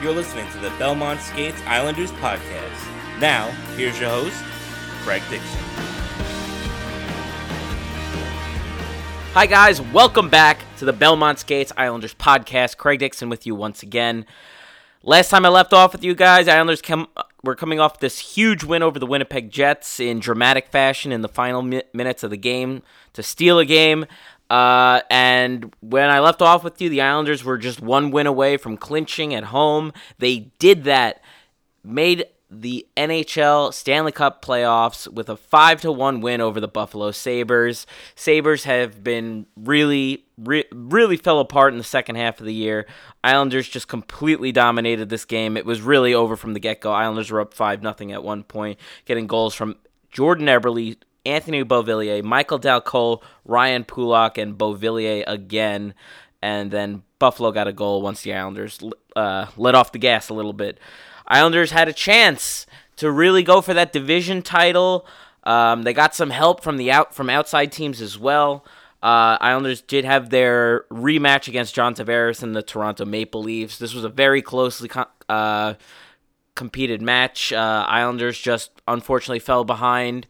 You're listening to the Belmont Skates Islanders Podcast. Now, here's your host, Craig Dixon. Hi guys, welcome back to the Belmont Skates Islanders Podcast. Craig Dixon with you once again. Last time I left off with you guys, Islanders were coming off this huge win over the Winnipeg Jets in dramatic fashion in the final minutes of the game to steal a game. And when I left off with you, the Islanders were just one win away from clinching at home. They did that, made the NHL Stanley Cup playoffs with a 5-1 win over the Buffalo Sabres. Sabres have been really fell apart in the second half of the year. Islanders just completely dominated this game. It was really over from the get-go. Islanders were up 5-0 at one point, getting goals from Jordan Eberle, Anthony Beauvillier, Michael Dal Colle, Ryan Pulock, and Beauvillier again. And then Buffalo got a goal once the Islanders let off the gas a little bit. Islanders had a chance to really go for that division title. They got some help from outside teams as well. Islanders did have their rematch against John Tavares and the Toronto Maple Leafs. This was a very closely competed match. Islanders just unfortunately fell behind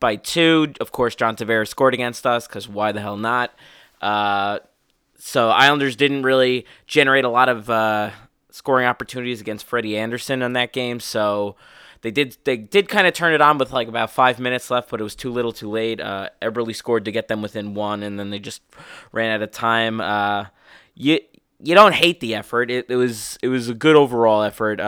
by two. Of course, John Tavares scored against us because why the hell not? So Islanders didn't really generate a lot of scoring opportunities against Freddie Anderson in that game. So they did kind of turn it on with like about 5 minutes left, but it was too little too late. Eberle scored to get them within one, and then they just ran out of time. You don't hate the effort. It was a good overall effort.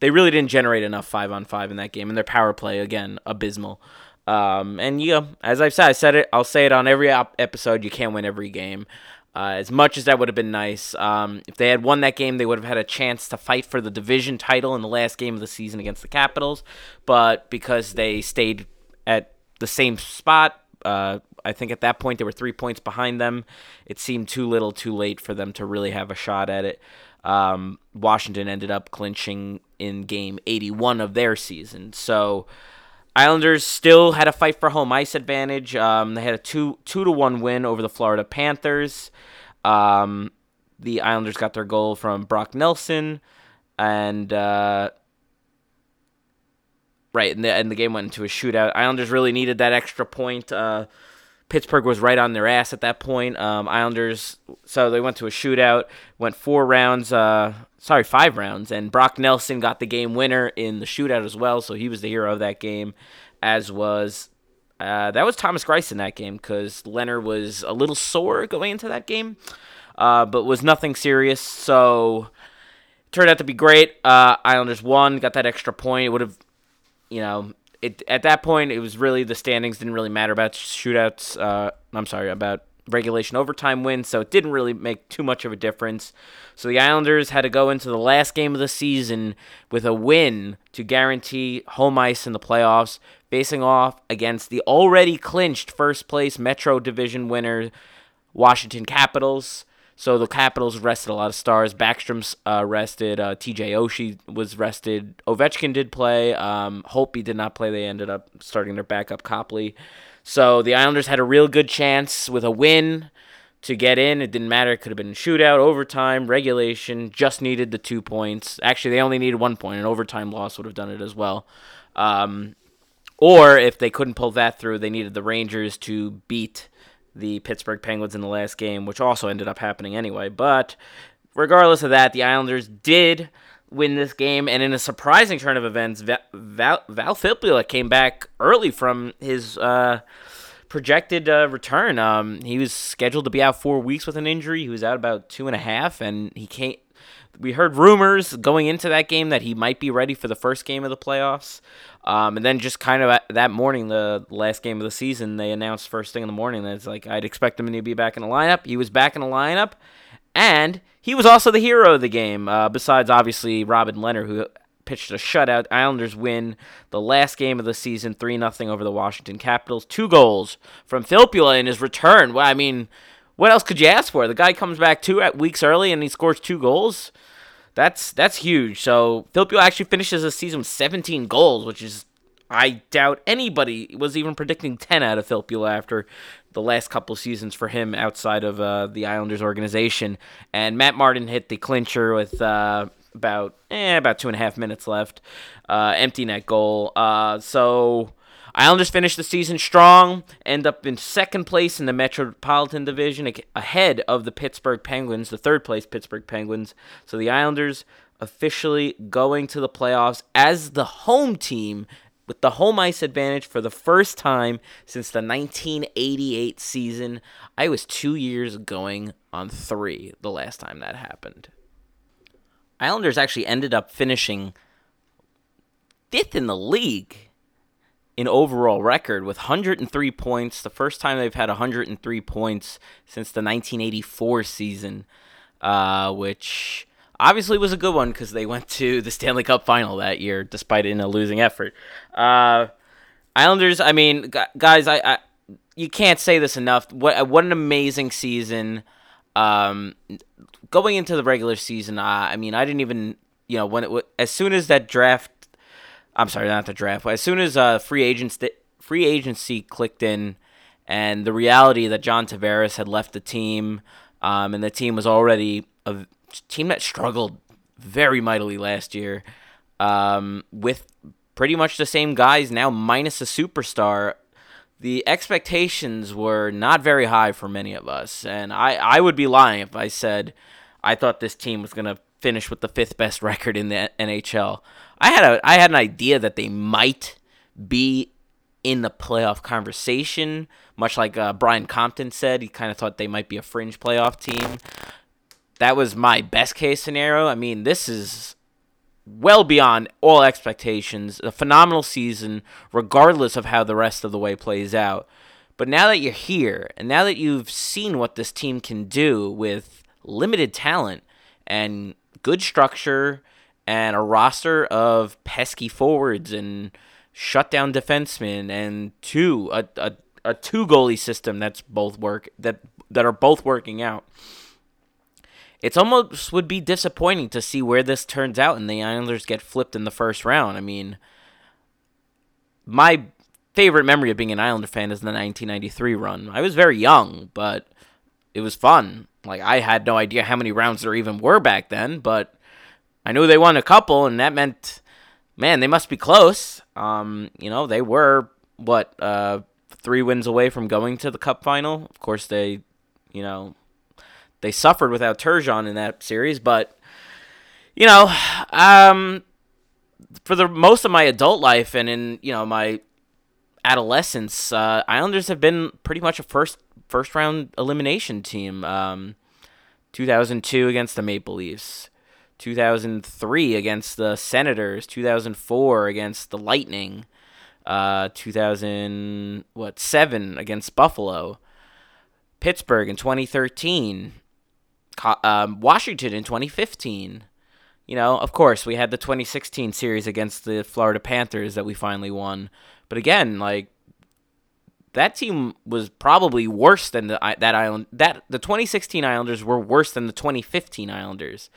They really didn't generate enough 5-on-5 in that game, and their power play, again, abysmal. And, you know, as I've said, I'll say it on every episode, you can't win every game. As much as that would have been nice, if they had won that game, they would have had a chance to fight for the division title in the last game of the season against the Capitals. But because they stayed at the same spot, I think at that point they were 3 points behind them. It seemed too little too late for them to really have a shot at it. Washington ended up clinching in game 81 of their season. So Islanders still had a fight for home ice advantage. They had a 2-1 win over the Florida Panthers. The Islanders got their goal from Brock Nelson, and and the game went into a shootout. Islanders really needed that extra point. Pittsburgh was right on their ass at that point. Islanders, so they went to a shootout, went 5 rounds, and Brock Nelson got the game winner in the shootout as well, so he was the hero of that game, as was, that was Thomas Greiss in that game, because Leonard was a little sore going into that game, but was nothing serious, so it turned out to be great. Islanders won, got that extra point. It would have, you know, at that point, it was really the standings didn't really matter about shootouts. About regulation overtime wins, so it didn't really make too much of a difference. So the Islanders had to go into the last game of the season with a win to guarantee home ice in the playoffs, facing off against the already clinched first-place Metro Division winner, Washington Capitals. So the Capitals rested a lot of stars. Backstrom's rested. TJ Oshie was rested. Ovechkin did play. Holtby did not play. They ended up starting their backup, Copley. So the Islanders had a real good chance with a win to get in. It didn't matter. It could have been shootout, overtime, regulation. Just needed the 2 points. Actually, they only needed 1 point. An overtime loss would have done it as well. Or if they couldn't pull that through, they needed the Rangers to beat the Pittsburgh Penguins in the last game, which also ended up happening anyway. But regardless of that, the Islanders did win this game, and in a surprising turn of events, Val Filppula came back early from his projected return. He was scheduled to be out 4 weeks with an injury. He was out about 2.5, and he can't. We heard rumors going into that game that he might be ready for the first game of the playoffs. And then just kind of that morning, the last game of the season, they announced first thing in the morning that it's like, I'd expect him to be back in the lineup. He was back in the lineup, and he was also the hero of the game, besides, obviously, Robin Leonard, who pitched a shutout. Islanders win the last game of the season, 3-0 over the Washington Capitals. 2 goals from Filppula in his return. Well, I mean, what else could you ask for? The guy comes back 2 weeks early and he scores 2 goals. That's huge. So Filppula actually finishes the season with 17 goals, which is I doubt anybody was even predicting 10 out of Filppula after the last couple seasons for him outside of the Islanders organization. And Matt Martin hit the clincher with about 2.5 minutes left, empty net goal. So Islanders finished the season strong, end up in second place in the Metropolitan Division, ahead of the Pittsburgh Penguins, the third-place Pittsburgh Penguins. So the Islanders officially going to the playoffs as the home team with the home ice advantage for the first time since the 1988 season. I was 2 years going on 3 the last time that happened. Islanders actually ended up finishing 5th in the league in overall record with 103 points, the first time they've had 103 points since the 1984 season, which obviously was a good one because they went to the Stanley Cup final that year, despite in a losing effort. Islanders, I mean, guys, I you can't say this enough. What an amazing season. Going into the regular season, I mean, I didn't even, you know, as soon as free agency clicked in and the reality that John Tavares had left the team, and the team was already a team that struggled very mightily last year, with pretty much the same guys now minus a superstar, the expectations were not very high for many of us. And I would be lying if I said I thought this team was going to finish with the 5th best record in the NHL. I had an idea that they might be in the playoff conversation, much like Brian Compton said. He kind of thought they might be a fringe playoff team. That was my best case scenario. I mean, this is well beyond all expectations. A phenomenal season, regardless of how the rest of the way plays out. But now that you're here, and now that you've seen what this team can do with limited talent and good structure and a roster of pesky forwards and shutdown defensemen and a two goalie system that's that are both working out. It's almost would be disappointing to see where this turns out and the Islanders get flipped in the first round. I mean, my favorite memory of being an Islander fan is the 1993 run. I was very young, but it was fun. Like, I had no idea how many rounds there even were back then, but I knew they won a couple, and that meant, man, they must be close. You know, they were, 3 wins away from going to the Cup final. Of course, they, you know, they suffered without Turgeon in that series, but, you know, for the most of my adult life and in, you know, my adolescence, Islanders have been pretty much a first-round elimination team. 2002 against the Maple Leafs, 2003 against the Senators, 2004 against the Lightning, 2007 against Buffalo, Pittsburgh in 2013, Washington in 2015. You know, of course, we had the 2016 series against the Florida Panthers that we finally won. But again, like, that team was probably worse than the 2016 Islanders were worse than the 2015 Islanders.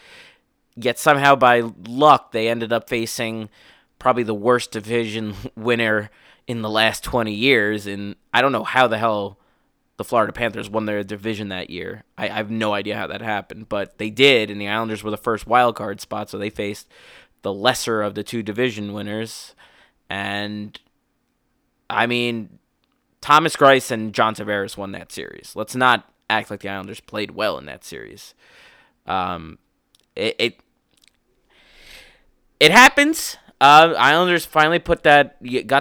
Yet somehow by luck they ended up facing probably the worst division winner in the last 20 years, and I don't know how the hell the Florida Panthers won their division that year. I have no idea how that happened, but they did, and the Islanders were the first wild card spot, so they faced the lesser of the two division winners. And I mean, Thomas Greiss and John Tavares won that series. Let's not act like the Islanders played well in that series. It happens. Islanders finally got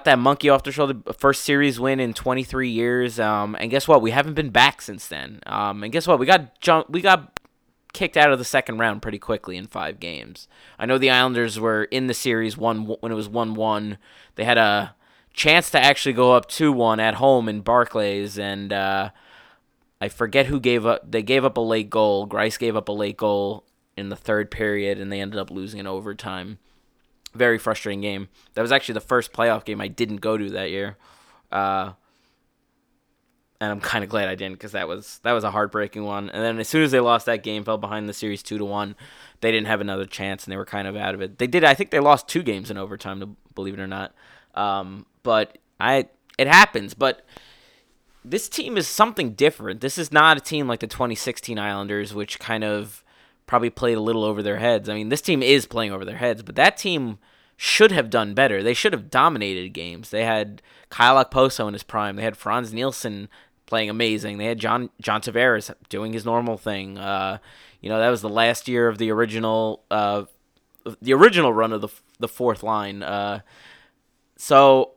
that monkey off their shoulder. First series win in 23 years. And guess what? We haven't been back since then. And guess what? We got kicked out of the second round pretty quickly in 5 games. I know the Islanders were in the series when it was 1-1. They had a chance to actually go up 2-1 at home in Barclays, and I forget who gave up. They gave up a late goal. Greiss gave up a late goal in the third period, and they ended up losing in overtime. Very frustrating game. That was actually the first playoff game I didn't go to that year, and I'm kind of glad I didn't, because that was a heartbreaking one. And then as soon as they lost that game, fell behind the series 2-1, they didn't have another chance, and they were kind of out of it. They did. I think they lost 2 games in overtime, believe it or not. But it happens. But this team is something different. This is not a team like the 2016 Islanders, which kind of probably played a little over their heads. I mean, this team is playing over their heads, but that team should have done better. They should have dominated games. They had Kyle Okposo in his prime. They had Franz Nielsen playing amazing. They had John Tavares doing his normal thing. That was the last year of the original run of the fourth line. So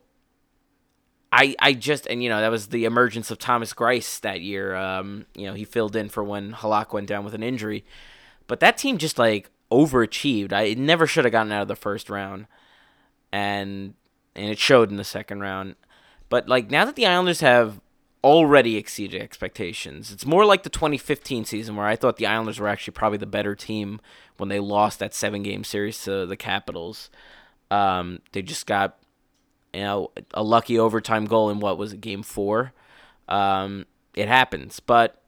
that was the emergence of Thomas Greiss that year. He filled in for when Halak went down with an injury, but that team just overachieved. It never should have gotten out of the first round, and it showed in the second round. But now that the Islanders have already exceeded expectations, it's more like the 2015 season where I thought the Islanders were actually probably the better team when they lost that 7-game series to the Capitals. They just got a lucky overtime goal in what was it, Game 4. It happens, but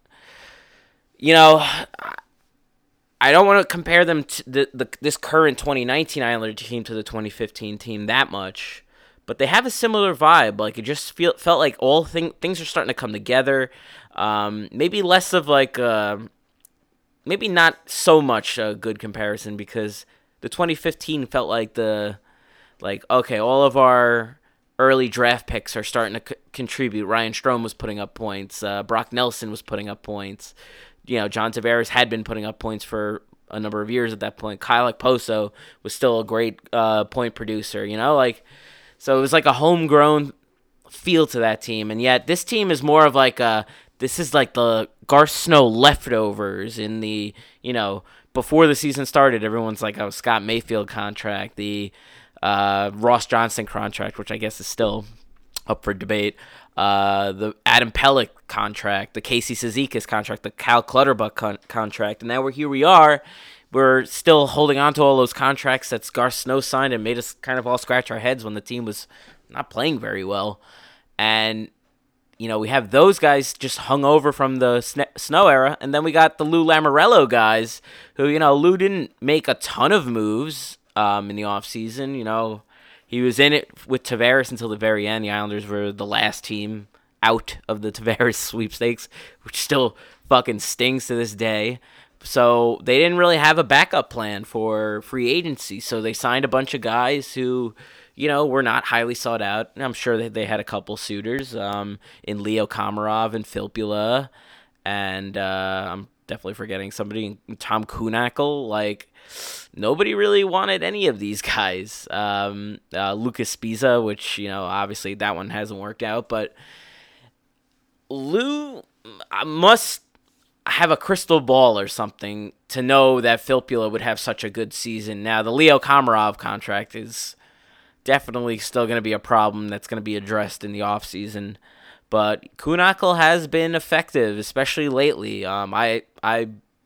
I don't want to compare them to this current 2019 Islander team to the 2015 team that much, but they have a similar vibe. It just felt like all things are starting to come together. Maybe less of maybe not so much a good comparison, because the 2015 felt like okay, all of our early draft picks are starting to contribute. Ryan Strome was putting up points. Brock Nelson was putting up points. John Tavares had been putting up points for a number of years at that point. Kyle Okposo was still a great point producer, so it was a homegrown feel to that team. And yet this team is more of this is the Garceau leftovers in the, before the season started, everyone's a Scott Mayfield contract, the Ross Johnson contract, which I guess is still up for debate, the Adam Pelech contract, the Casey Cizikas contract, the Cal Clutterbuck contract, and now here we are. We're still holding on to all those contracts that Garceau signed and made us kind of all scratch our heads when the team was not playing very well. And, we have those guys just hung over from the snow era, and then we got the Lou Lamoriello guys who, Lou didn't make a ton of moves in the offseason, He was in it with Tavares until the very end. The Islanders were the last team out of the Tavares sweepstakes, which still fucking stings to this day. So they didn't really have a backup plan for free agency. So they signed a bunch of guys who, were not highly sought out. And I'm sure that they had a couple suitors in Leo Komarov and Filppula. And I'm definitely forgetting somebody, Tom Kunackle. Nobody really wanted any of these guys. Lucas Pisa, which, obviously that one hasn't worked out, but Lou must have a crystal ball or something to know that Filppula would have such a good season. Now, the Leo Komarov contract is definitely still going to be a problem that's going to be addressed in the offseason. But Kunackle has been effective, especially lately. I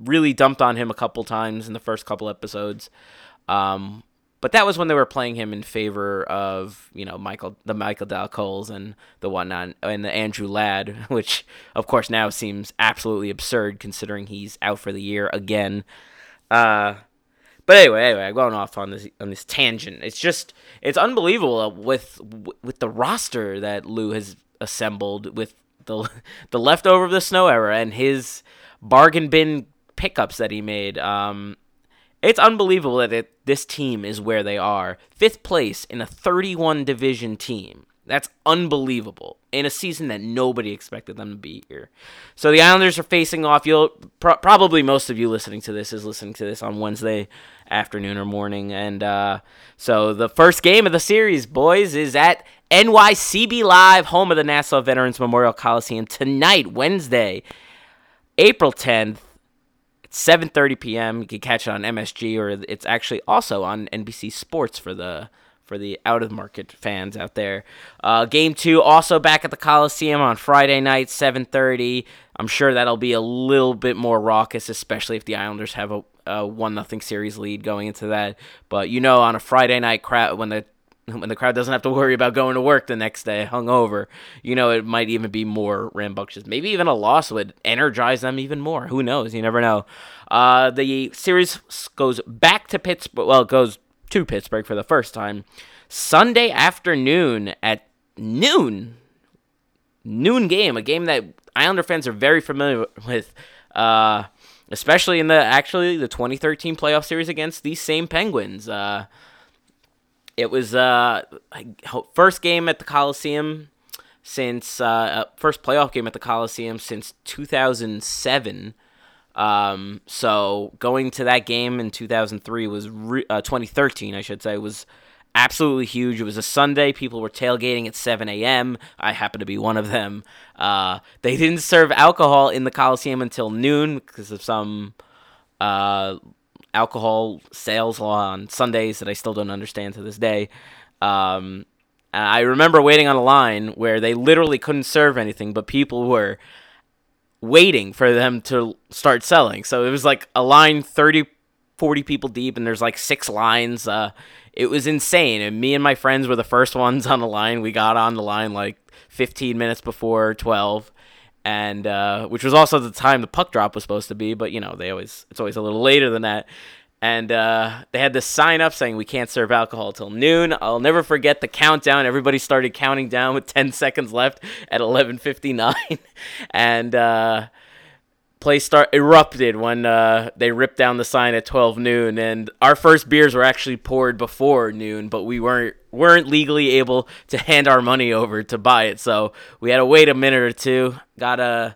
really dumped on him a couple times in the first couple episodes. But that was when they were playing him in favor of, Michael Dal Colle and the whatnot, and the Andrew Ladd, which, of course, now seems absolutely absurd considering he's out for the year again. But anyway, I'm going off on this tangent. It's unbelievable with the roster that Lou has assembled with the leftover of the snow era and his bargain bin pickups that he made. It's unbelievable that this team is where they are. 5th place in a 31 division team. That's unbelievable in a season that nobody expected them to be here. So the Islanders are facing off. You'll probably most of you listening to this is listening to this on Wednesday afternoon or morning, and so the first game of the series, boys, is at NYCB Live, home of the Nassau Veterans Memorial Coliseum, tonight, Wednesday, April 10th. 7:30 p.m. You can catch it on MSG, or it's actually also on NBC Sports for the out-of-market fans out there. Game 2 also back at the Coliseum on Friday night, 7:30. I'm sure that'll be a little bit more raucous, especially if the Islanders have a 1-0 series lead going into that. But on a Friday night crowd, when the crowd doesn't have to worry about going to work the next day hungover, it might even be more rambunctious. Maybe even a loss would energize them even more. Who knows? You never know. The series goes to Pittsburgh for the first time Sunday afternoon at noon game, a game that Islander fans are very familiar with, especially in the 2013 playoff series against these same Penguins. It was first game at the Coliseum since first playoff game at the Coliseum since 2007. So going to that game in 2003 was 2013, I should say, was absolutely huge. It was a Sunday. People were tailgating at 7 a.m. I happened to be one of them. They didn't serve alcohol in the Coliseum until noon because of some alcohol sales law on Sundays that I still don't understand to this day. I remember waiting on a line where they literally couldn't serve anything, but people were waiting for them to start selling. So it was like a line 40 people deep, and there's like six lines. It was insane, and me and my friends were the first ones on the line. We got on the line like 15 minutes before 12, and which was also the time the puck drop was supposed to be, but, you know, it's always a little later than that. And they had this sign up saying, "We can't serve alcohol till noon." I'll never forget the countdown. Everybody started counting down with 10 seconds left at 11:59, and play erupted when they ripped down the sign at 12 noon, and our first beers were actually poured before noon, but we weren't legally able to hand our money over to buy it, so we had to wait a minute or two. Got us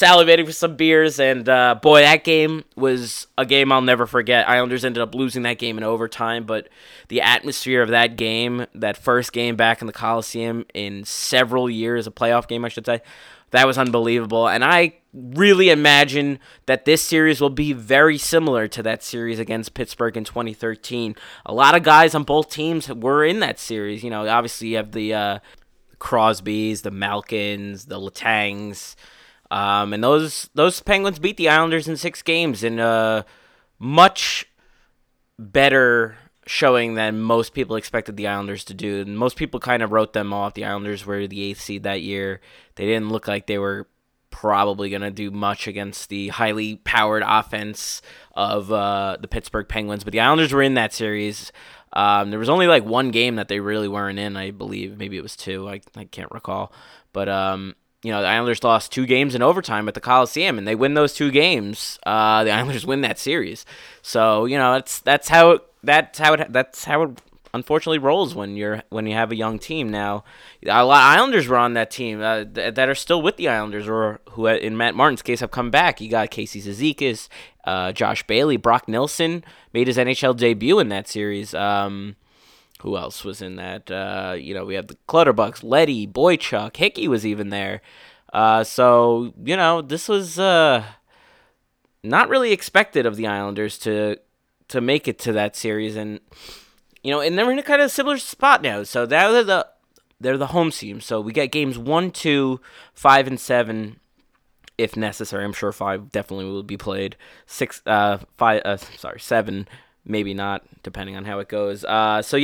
salivating for some beers, and boy, that game was a game I'll never forget. Islanders ended up losing that game in overtime, but the atmosphere of that game, that first game back in the Coliseum in several years, a playoff game I should say, that was unbelievable, and I really imagine that this series will be very similar to that series against Pittsburgh in 2013. A lot of guys on both teams were in that series. You know, obviously you have the Crosbys, the Malkins, the Latangs, and those Penguins beat the Islanders in six games in a much better showing than most people expected the Islanders to do. And most people kind of wrote them off. The Islanders were the 8th seed that year. They didn't look like they were probably going to do much against the highly powered offense of the Pittsburgh Penguins. But the Islanders were in that series. There was only like one game that they really weren't in, I believe. Maybe it was two. I can't recall. But, you know, the Islanders lost two games in overtime at the Coliseum, and they win those two games. The Islanders win that series. So, you know, that's how it unfortunately rolls when you have a young team. Now, a lot of Islanders were on that team that are still with the Islanders, or who in Matt Martin's case have come back. You got Casey Cizikas, Josh Bailey, Brock Nelson made his NHL debut in that series. Who else was in that? You know, we have the Clutterbucks, Leddy, Boychuk, Hickey was even there. So, you know, this was not really expected of the Islanders to make it to that series, and, you know, and they're in a kind of similar spot now. So they're the home team. So we get games 1, 2, 5, and 7, if necessary. I'm sure 5 definitely will be played. 7, maybe not, depending on how it goes. So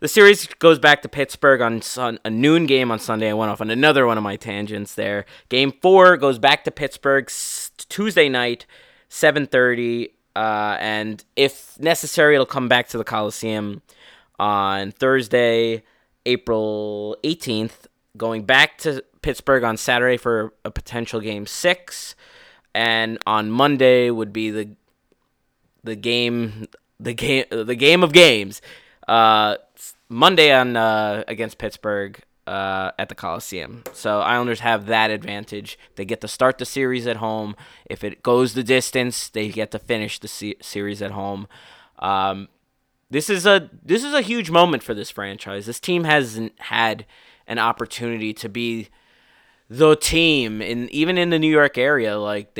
the series goes back to Pittsburgh on a noon game on Sunday. I went off on another one of my tangents there. Game 4 goes back to Pittsburgh Tuesday night, 7:30. And if necessary, it'll come back to the Coliseum on Thursday, April 18th, going back to Pittsburgh on Saturday for a potential Game 6. And on Monday would be the game of games. Monday on against Pittsburgh at the Coliseum. So Islanders have that advantage. They get to start the series at home. If it goes the distance, they get to finish the series at home. This is a huge moment for this franchise. This team hasn't had an opportunity to be the team even in the New York area. Like,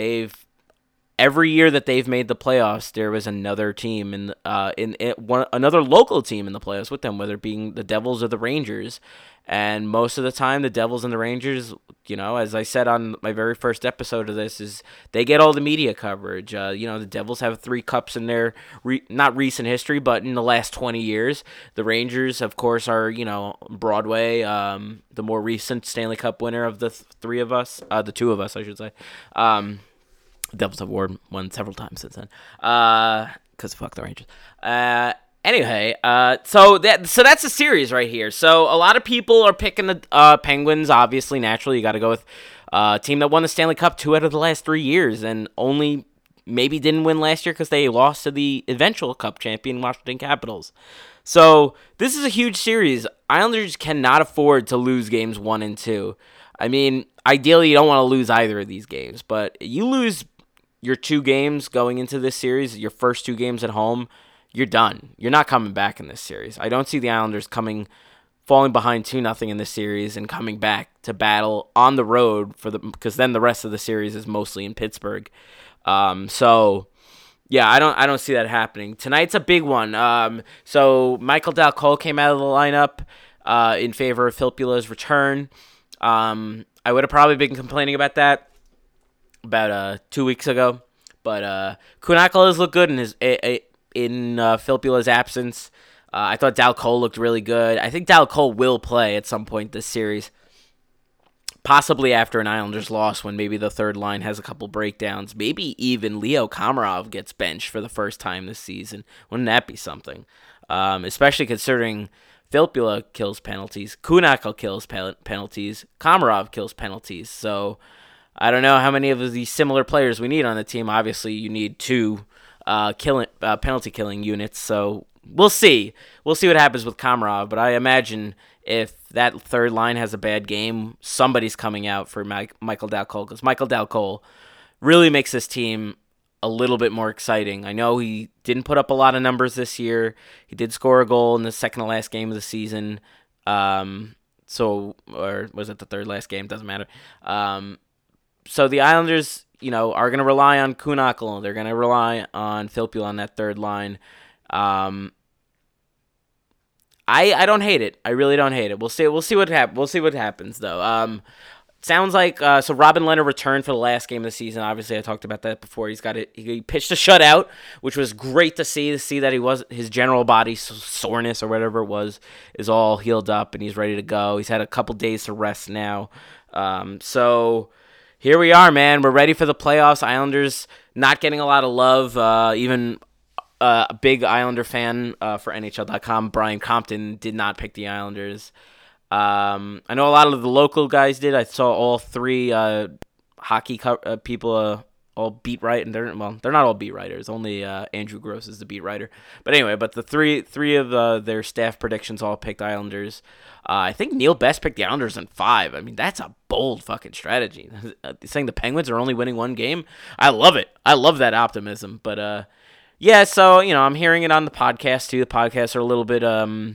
every year that they've made the playoffs, there was another team another local team in the playoffs with them, whether it being the Devils or the Rangers. And most of the time, the Devils and the Rangers, you know, as I said on my very first episode of this, is they get all the media coverage. You know, the Devils have 3 cups in their not recent history, but in the last 20 years. The Rangers, of course, are, you know, Broadway, the more recent Stanley Cup winner of the two of us, I should say. Devils have won several times since then, because fuck the Rangers. Anyway, so that's the series right here. So a lot of people are picking the Penguins. Obviously, naturally, you got to go with a team that won the Stanley Cup 2 out of the last 3 years, and only maybe didn't win last year because they lost to the eventual Cup champion Washington Capitals. So this is a huge series. Islanders cannot afford to lose games 1 and 2. I mean, ideally, you don't want to lose either of these games, but you lose your 2 games going into this series, your first 2 games at home, you're done. You're not coming back in this series. I don't see the Islanders falling behind 2-0 in this series and coming back to battle on the road because then the rest of the series is mostly in Pittsburgh. So yeah, I don't see that happening. Tonight's a big one. So Michael Dal Colle came out of the lineup in favor of Filppula's return. I would have probably been complaining about that about 2 weeks ago, but Kunakal has looked good in Filppula's absence. I thought Dal Colle looked really good. I think Dal Colle will play at some point this series, possibly after an Islanders loss when maybe the third line has a couple breakdowns. Maybe even Leo Komarov gets benched for the first time this season. Wouldn't that be something? Especially considering Filppula kills penalties, Kunakal kills penalties, Komarov kills penalties. So I don't know how many of these similar players we need on the team. Obviously, you need 2 penalty killing units. So we'll see. We'll see what happens with Komarov. But I imagine if that third line has a bad game, somebody's coming out for Michael Dal Colle, because Michael Dal Colle really makes this team a little bit more exciting. I know he didn't put up a lot of numbers this year. He did score a goal in the second to last game of the season. Or was it the third last game? Doesn't matter. So the Islanders, are going to rely on Kunakal. They're going to rely on Filppula on that third line. I don't hate it. I really don't hate it. We'll see what happens though. Sounds like so Robin Leonard returned for the last game of the season. Obviously, I talked about that before. He pitched a shutout, which was great to see. To see that his general body soreness or whatever it was is all healed up and he's ready to go. He's had a couple days to rest now. So here we are, man. We're ready for the playoffs. Islanders not getting a lot of love. Even a big Islander fan for NHL.com, Brian Compton, did not pick the Islanders. I know a lot of the local guys did. I saw all 3 hockey people all beat write, and they're not all beat writers. Only Andrew Gross is the beat writer. But anyway, the three of their staff predictions all picked Islanders. I think Neil Best picked the Islanders in 5. I mean, that's a bold fucking strategy. Saying the Penguins are only winning 1 game, I love it. I love that optimism. But yeah, so I'm hearing it on the podcast too. The podcasts are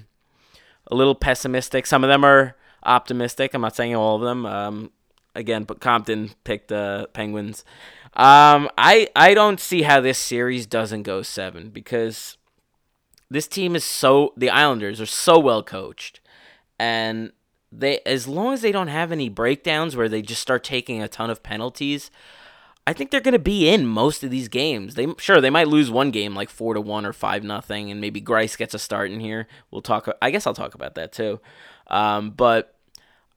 a little pessimistic. Some of them are optimistic. I'm not saying all of them. Again, but Compton picked the Penguins. I don't see how this series doesn't go 7, because this team is the Islanders are so well coached, and they, as long as they don't have any breakdowns where they just start taking a ton of penalties, I think they're going to be in most of these games. They might lose 1 game, like 4-1 or 5-0, and maybe Greiss gets a start in here. I guess I'll talk about that too. But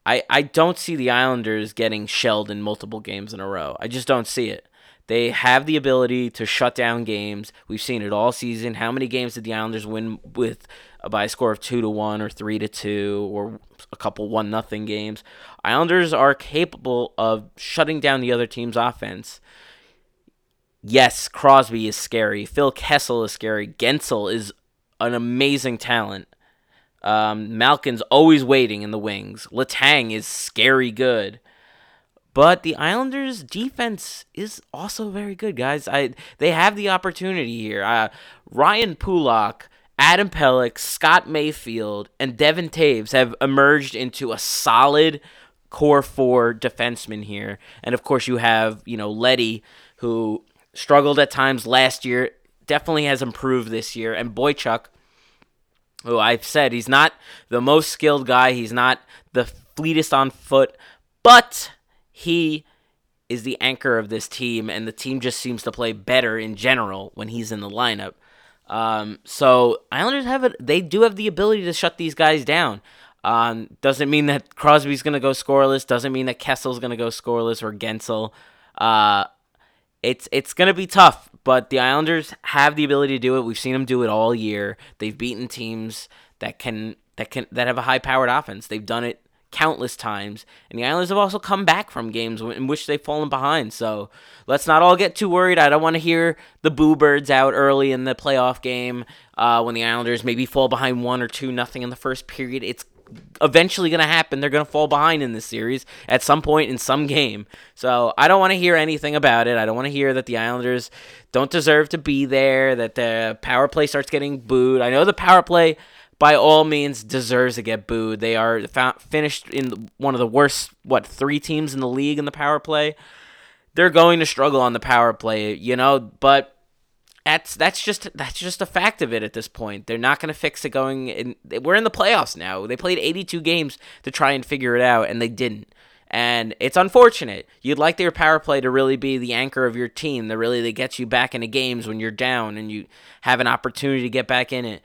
I don't see the Islanders getting shelled in multiple games in a row. I just don't see it. They have the ability to shut down games. We've seen it all season. How many games did the Islanders win by a score of 2-1 or 3-2 or a couple 1-0 games? Islanders are capable of shutting down the other team's offense. Yes, Crosby is scary. Phil Kessel is scary. Guentzel is an amazing talent. Malkin's always waiting in the wings. Letang is scary good. But the Islanders' defense is also very good, guys. They have the opportunity here. Ryan Pulock, Adam Pelech, Scott Mayfield, and Devon Toews have emerged into a solid core 4 defensemen here. And, of course, you have, Leddy, who struggled at times last year, definitely has improved this year, and Boychuk, who I've said he's not the most skilled guy. He's not the fleetest on foot, but he is the anchor of this team, and the team just seems to play better in general when he's in the lineup. So Islanders they do have the ability to shut these guys down. Doesn't mean that Crosby's going to go scoreless. Doesn't mean that Kessel's going to go scoreless or Guentzel. It's going to be tough, But the Islanders have the ability to do it. We've seen them do it all year. They've beaten teams that have a high-powered offense. They've done it countless times. And the Islanders have also come back from games in which they've fallen behind. So let's not all get too worried. I don't want to hear the boo birds out early in the playoff game when the Islanders maybe fall behind 1 or 2-0 in the first period. It's eventually going to happen. They're going to fall behind in this series at some point in some game. So I don't want to hear anything about it. I don't want to hear that the Islanders don't deserve to be there, that the power play starts getting booed. I know the power play, by all means, deserves to get booed. They are finished in one of the worst, 3 teams in the league in the power play. They're going to struggle on the power play, but That's just a fact of it at this point. They're not going to fix it we're in the playoffs now. They played 82 games to try and figure it out, and they didn't. And it's unfortunate. You'd like their power play to really be the anchor of your team, that gets you back into games when you're down and you have an opportunity to get back in it.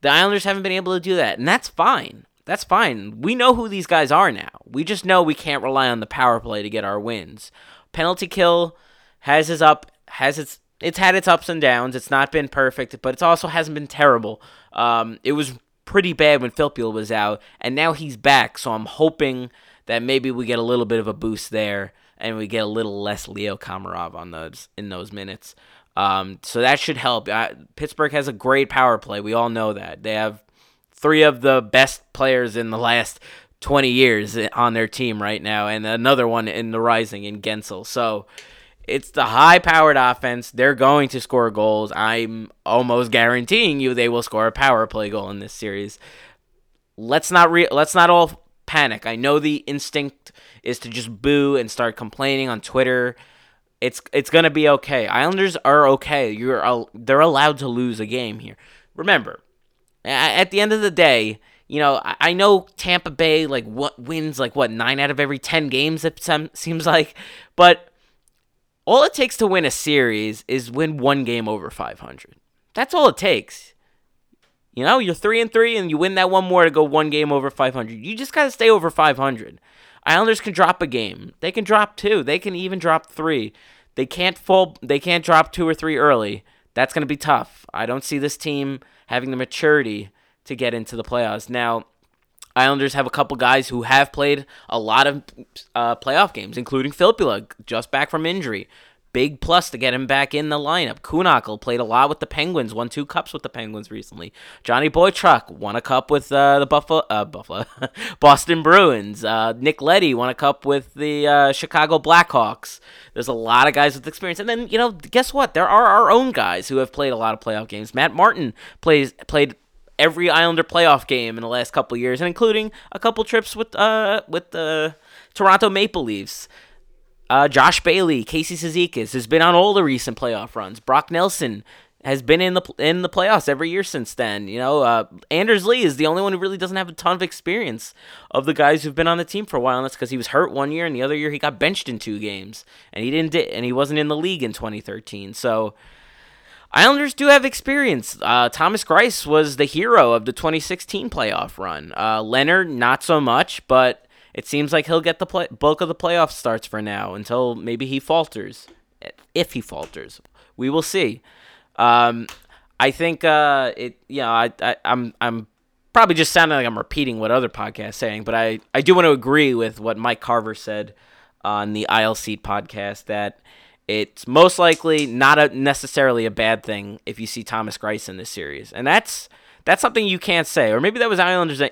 The Islanders haven't been able to do that, and that's fine. That's fine. We know who these guys are now. We just know we can't rely on the power play to get our wins. Penalty kill it's had its ups and downs. It's not been perfect, but it also hasn't been terrible. It was pretty bad when Filppula was out, and now he's back, so I'm hoping that maybe we get a little bit of a boost there, and we get a little less Leo Komarov in those minutes. So that should help. Pittsburgh has a great power play. We all know that. They have 3 of the best players in the last 20 years on their team right now, and another one in the rising in Guentzel. So it's the high-powered offense. They're going to score goals. I'm almost guaranteeing you they will score a power play goal in this series. Let's not all panic. I know the instinct is to just boo and start complaining on Twitter. It's going to be okay. Islanders are okay. They're allowed to lose a game here. Remember, at the end of the day, I know Tampa Bay wins 9 out of every 10 games, it seems like, but all it takes to win a series is win one game over 500. That's all it takes. You're 3-3 and you win that one more to go one game over 500. You just got to stay over 500. Islanders can drop a game. They can drop 2. They can even drop 3. They can't drop 2 or 3 early. That's going to be tough. I don't see this team having the maturity to get into the playoffs. Now, Islanders have a couple guys who have played a lot of playoff games, including Filppula, just back from injury. Big plus to get him back in the lineup. Kunakal played a lot with the Penguins, won 2 cups with the Penguins recently. Johnny Boychuk won a cup with the Boston Bruins. Nick Leddy won a cup with the Chicago Blackhawks. There's a lot of guys with experience. And then, guess what? There are our own guys who have played a lot of playoff games. Matt Martin played every Islander playoff game in the last couple years, and including a couple trips with the Toronto Maple Leafs. Josh Bailey, Casey Cizikas has been on all the recent playoff runs. Brock Nelson has been in the playoffs every year since then. Anders Lee is the only one who really doesn't have a ton of experience of the guys who've been on the team for a while, and that's because he was hurt one year, and the other year he got benched in 2 games, and he wasn't in the league in 2013. So Islanders do have experience. Thomas Greiss was the hero of the 2016 playoff run. Leonard, not so much, but it seems like he'll get the bulk of the playoff starts for now until maybe he falters. If he falters, we will see. I think I'm probably just sounding like I'm repeating what other podcasts saying, but I do want to agree with what Mike Carver said on the Isle Seat podcast that it's most likely not necessarily a bad thing if you see Thomas Greiss in this series. And that's something you can't say. Or maybe that was Islanders'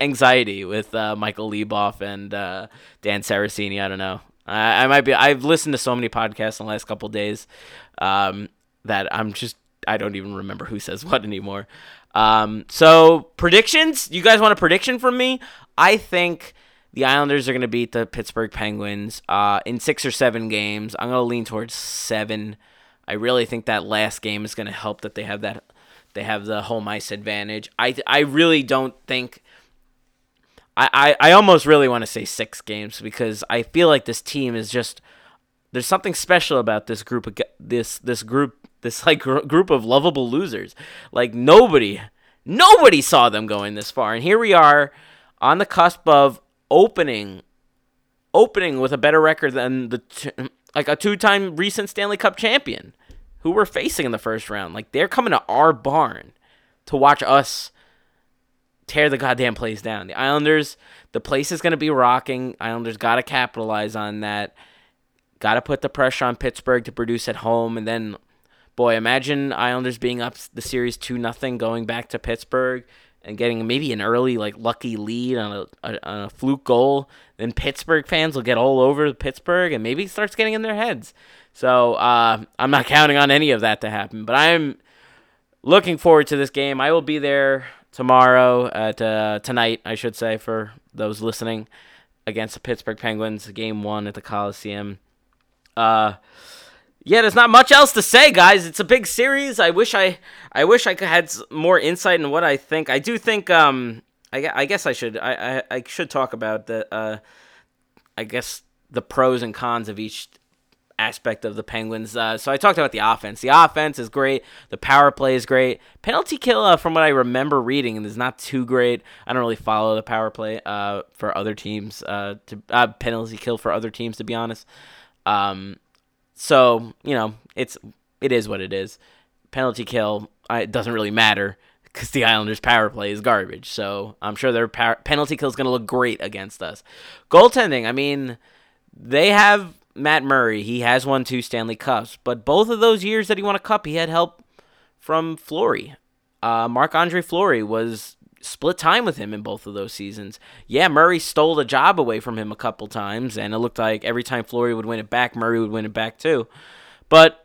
anxiety with Michael Lieboff and Dan Saracini. I don't know. I might be. I've listened to so many podcasts in the last couple of days that I don't even remember who says what anymore. So predictions? You guys want a prediction from me? I think the Islanders are going to beat the Pittsburgh Penguins in 6 or 7 games. I'm going to lean towards 7. I really think that last game is going to help that they have the home ice advantage. I really don't think I almost really want to say 6 games because I feel like this team is just there's something special about this group of group of lovable losers. Like nobody saw them going this far, and here we are on the cusp of opening with a better record than a 2-time recent Stanley Cup champion who we're facing in the first round. Like, they're coming to our barn to watch us tear the goddamn place down. The Islanders, the place is going to be rocking. Islanders got to capitalize on that. Got to put the pressure on Pittsburgh to produce at home. And then, boy, imagine Islanders being up the series 2-0, going back to Pittsburgh and getting maybe an early, like, lucky lead on a fluke goal. Then Pittsburgh fans will get all over Pittsburgh and maybe it starts getting in their heads. So I'm not counting on any of that to happen. But I'm looking forward to this game. I will be there tomorrow, tonight, I should say, for those listening, against the Pittsburgh Penguins, Game 1 at the Coliseum. Yeah, there's not much else to say, guys. It's a big series. I wish I had more insight in what I think. I do think. I guess I should talk about the. I guess the pros and cons of each aspect of the Penguins. So I talked about the offense. The offense is great. The power play is great. Penalty kill, from what I remember reading, is not too great. I don't really follow the power play for other teams. Penalty kill for other teams, to be honest. So, you know, it is what it is. Penalty kill, it doesn't really matter because the Islanders' power play is garbage. So I'm sure their penalty kill is going to look great against us. Goaltending, I mean, they have Matt Murray. He has won 2 Stanley Cups. But both of those years that he won a cup, he had help from Fleury. Marc-André Fleury was split time with him in both of those seasons. Yeah, Murray stole the job away from him a couple times, and it looked like every time Fleury would win it back, Murray would win it back too. But,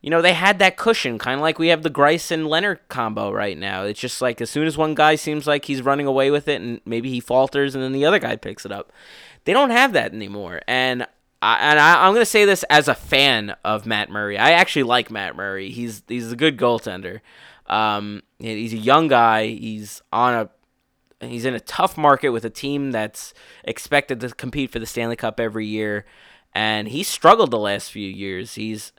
you know, they had that cushion, kind of like we have the Greiss and Leonard combo right now. It's just like as soon as one guy seems like he's running away with it and maybe he falters and then the other guy picks it up. They don't have that anymore. And I'm going to say this as a fan of Matt Murray. I actually like Matt Murray. He's a good goaltender. He's a young guy. He's in a tough market with a team that's expected to compete for the Stanley Cup every year, and he's struggled the last few years. He's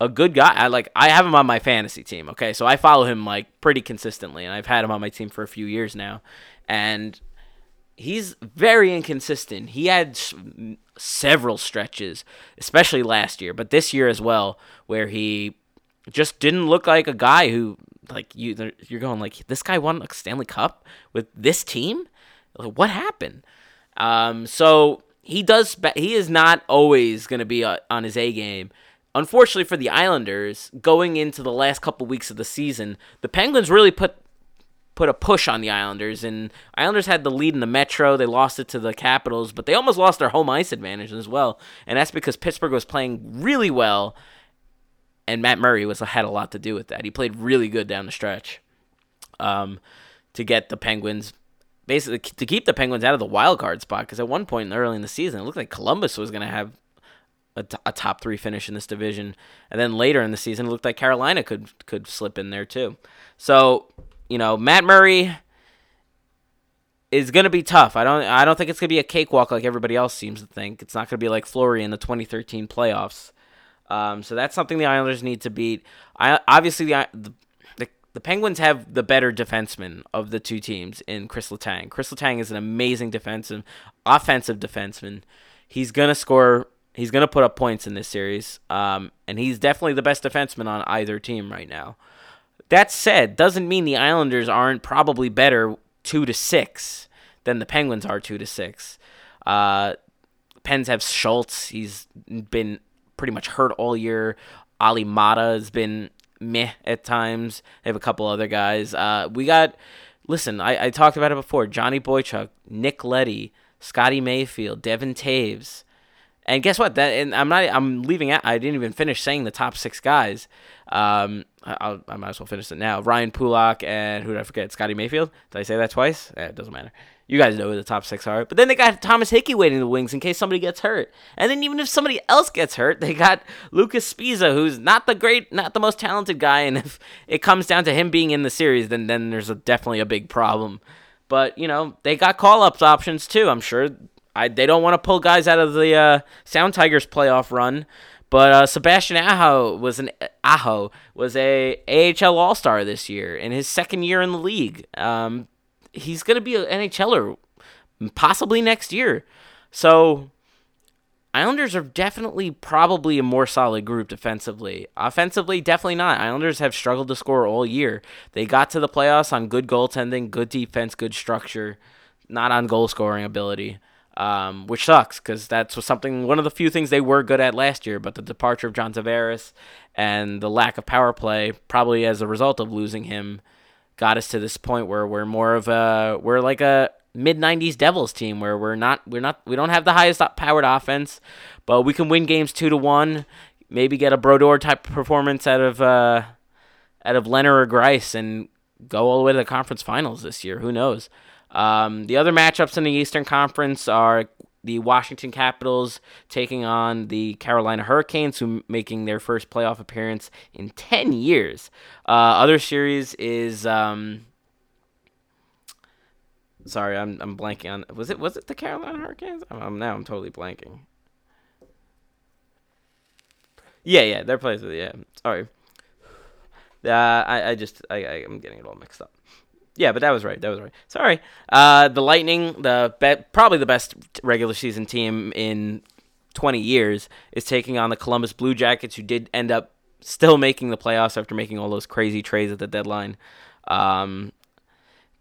a good guy. I have him on my fantasy team. Okay, so I follow him like pretty consistently, and I've had him on my team for a few years now, and he's very inconsistent. He had several stretches, especially last year, but this year as well, where he just didn't look like a guy who. Like, you're going, like, this guy won a Stanley Cup with this team? Like, what happened? So he is not always going to be on his A game. Unfortunately for the Islanders, going into the last couple weeks of the season, the Penguins really put a push on the Islanders, and Islanders had the lead in the Metro. They lost it to the Capitals, but they almost lost their home ice advantage as well, and that's because Pittsburgh was playing really well. And Matt Murray had a lot to do with that. He played really good down the stretch to get the Penguins, basically to keep the Penguins out of the wild card spot. Because at one point early in the season, it looked like Columbus was going to have a top 3 finish in this division. And then later in the season, it looked like Carolina could slip in there too. So, you know, Matt Murray is going to be tough. I don't think it's going to be a cakewalk like everybody else seems to think. It's not going to be like Fleury in the 2013 playoffs. So that's something the Islanders need to beat. Obviously, the Penguins have the better defenseman of the two teams in Chris Letang. Chris Letang is an amazing offensive defenseman. He's going to score. He's going to put up points in this series, and he's definitely the best defenseman on either team right now. That said, doesn't mean the Islanders aren't probably better 2-6 than the Penguins are 2-6. Pens have Schultz. He's been pretty much hurt all year. Ali Mata has been meh at times. They have a couple other guys. I talked about it before. Johnny Boychuk, Nick Leddy, Scotty Mayfield, Devon Toews. And guess what? I'm leaving out. I didn't even finish saying the top 6 guys. I might as well finish it now. Ryan Pulock and who did I forget? Scotty Mayfield. Did I say that twice? It doesn't matter. You guys know who the top 6 are. But then they got Thomas Hickey waiting in the wings in case somebody gets hurt. And then even if somebody else gets hurt, they got Lucas Spezza, who's not the most talented guy. And if it comes down to him being in the series, then there's definitely a big problem. But, you know, they got call-ups options too, I'm sure. They don't want to pull guys out of the Sound Tigers playoff run. But Sebastian Aho was a AHL All-Star this year in his second year in the league. He's going to be an NHLer possibly next year. So Islanders are definitely probably a more solid group defensively. Offensively, definitely not. Islanders have struggled to score all year. They got to the playoffs on good goaltending, good defense, good structure, not on goal-scoring ability, which sucks because that's one of the few things they were good at last year, but the departure of John Tavares and the lack of power play, probably as a result of losing him, got us to this point where we're like a mid-90s Devils team where we don't have the highest powered offense, but we can win games 2-1, maybe get a Brodeur type performance out of Leonard or Greiss and go all the way to the conference finals this year. Who knows? The other matchups in the Eastern Conference are the Washington Capitals taking on the Carolina Hurricanes, who making their first playoff appearance in 10 years. Other series is sorry, I'm blanking on. Was it the Carolina Hurricanes? I'm totally blanking. Yeah, their plays with yeah. Sorry, I'm getting it all mixed up. Yeah, but that was right. Sorry. The Lightning, probably the best regular season team in 20 years, is taking on the Columbus Blue Jackets, who did end up still making the playoffs after making all those crazy trades at the deadline.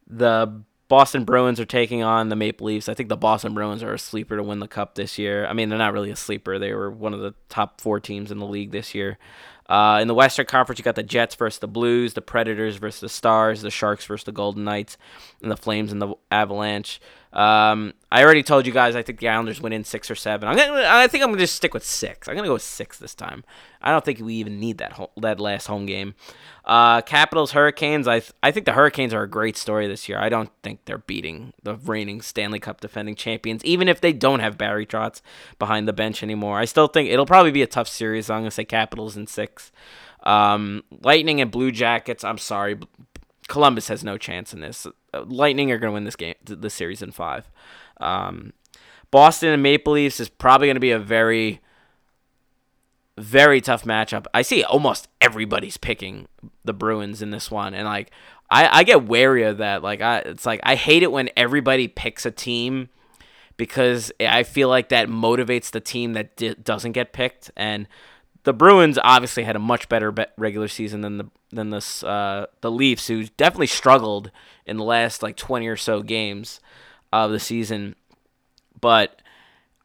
The Boston Bruins are taking on the Maple Leafs. I think the Boston Bruins are a sleeper to win the Cup this year. I mean, they're not really a sleeper. They were one of the top four teams in the league this year. In the Western Conference, you got the Jets versus the Blues, the Predators versus the Stars, the Sharks versus the Golden Knights, and the Flames and the Avalanche. I already told you guys I think the Islanders went in 6 or 7. I think I'm going to just stick with 6. I'm going to go with 6 this time. I don't think we even need that last home game. Capitals, Hurricanes. I think the Hurricanes are a great story this year. I don't think they're beating the reigning Stanley Cup defending champions, even if they don't have Barry Trotz behind the bench anymore. I still think it'll probably be a tough series. So I'm going to say Capitals in 6. Lightning and Blue Jackets. I'm sorry, Columbus has no chance in this. Lightning are going to win this game, the series in 5. Boston and Maple Leafs is probably going to be a very, very tough matchup. I see almost everybody's picking the Bruins in this one, and like I get wary of that. Like it's like I hate it when everybody picks a team because I feel like that motivates the team that doesn't get picked. And the Bruins obviously had a much better regular season than the Leafs, who definitely struggled in the last like 20 or so games of the season. But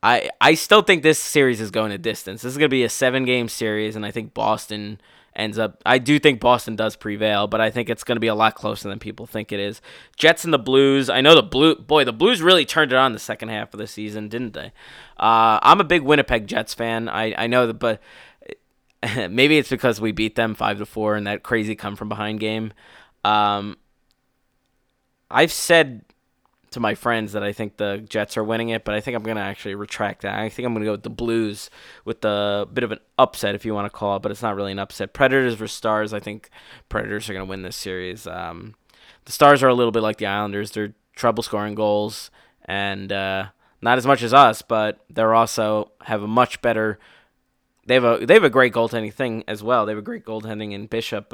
I still think this series is going a distance. This is going to be a 7-game series, and I think Boston ends up. I do think Boston does prevail, but I think it's going to be a lot closer than people think it is. Jets and the Blues. I know the Blues really turned it on the second half of the season, didn't they? I'm a big Winnipeg Jets fan. I know that, but maybe it's because we beat them 5-4 in that crazy come-from-behind game. I've said to my friends that I think the Jets are winning it, but I think I'm going to actually retract that. I think I'm going to go with the Blues with a bit of an upset, if you want to call it, but it's not really an upset. Predators versus Stars. I think Predators are going to win this series. The Stars are a little bit like the Islanders. They're trouble scoring goals, and not as much as us, but they're also have a much better... They have a great goaltending thing as well. They have a great goaltending in Bishop.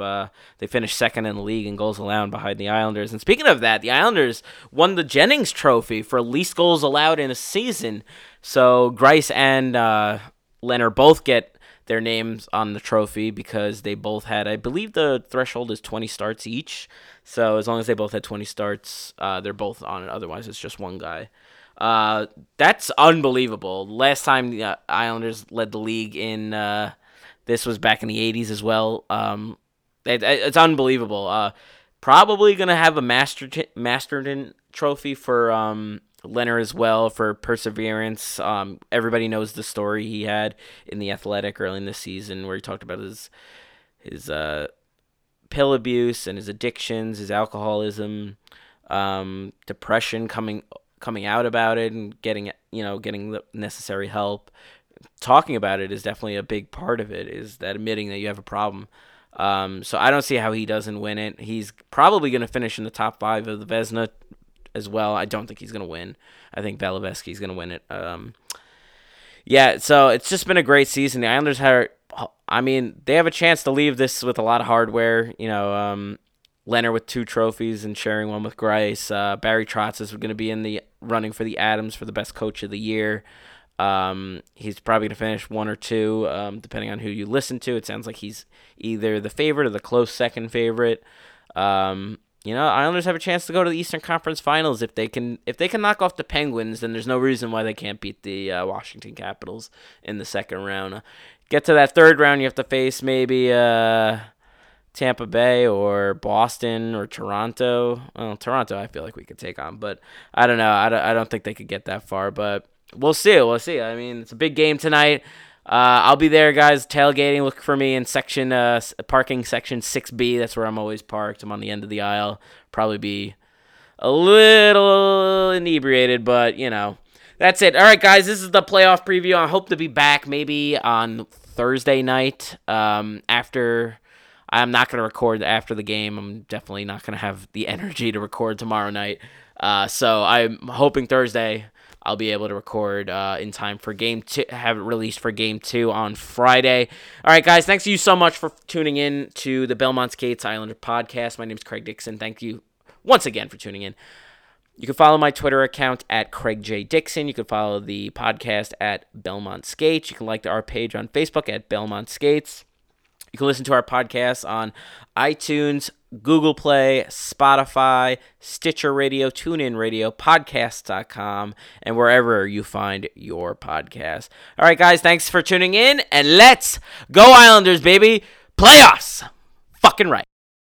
They finished second in the league in goals allowed behind the Islanders. And speaking of that, the Islanders won the Jennings Trophy for least goals allowed in a season. So Greiss and Leonard both get their names on the trophy because they both had, I believe the threshold is 20 starts each. So as long as they both had 20 starts, they're both on it. Otherwise, it's just one guy. That's unbelievable. Last time the Islanders led the league in, this was back in the 80s as well. It's unbelievable. Probably going to have a Masterton trophy for, Leonard as well for perseverance. Everybody knows the story he had in The Athletic early in the season where he talked about his pill abuse and his addictions, his alcoholism, depression coming out about it and getting the necessary help. Talking about it is definitely a big part of it, is that admitting that you have a problem. So I don't see how he doesn't win it. He's probably going to finish in the top 5 of the Vezina as well. I don't think he's going to win. I think Vasilevsky's going to win it. So it's just been a great season. The Islanders they have a chance to leave this with a lot of hardware, Leonard with 2 trophies and sharing one with Greiss. Barry Trotz is going to be in the running for the Adams for the best coach of the year. He's probably going to finish one or two, depending on who you listen to. It sounds like he's either the favorite or the close second favorite. You know, Islanders have a chance to go to the Eastern Conference Finals. If they can knock off the Penguins, then there's no reason why they can't beat the Washington Capitals in the second round. Get to that third round, you have to face maybe Tampa Bay or Boston or Toronto. Well, Toronto, I feel like we could take on, but I don't know. I don't think they could get that far, but we'll see. We'll see. I mean, it's a big game tonight. I'll be there, guys, tailgating. Look for me in parking section 6B. That's where I'm always parked. I'm on the end of the aisle. Probably be a little inebriated, but, you know, that's it. All right, guys, this is the playoff preview. I hope to be back maybe on Thursday night after. I'm not going to record after the game. I'm definitely not going to have the energy to record tomorrow night. So I'm hoping Thursday I'll be able to record in time for Game 2, have it released for Game 2 on Friday. All right, guys, thanks to you so much for tuning in to the Belmont Skates Islander podcast. My name is Craig Dixon. Thank you once again for tuning in. You can follow my Twitter account at Craig J. Dixon. You can follow the podcast at Belmont Skates. You can like our page on Facebook at Belmont Skates. You can listen to our podcast on iTunes, Google Play, Spotify, Stitcher Radio, TuneIn Radio, Podcasts.com, and wherever you find your podcast. All right, guys, thanks for tuning in, and let's go Islanders, baby. Playoffs! Fucking right.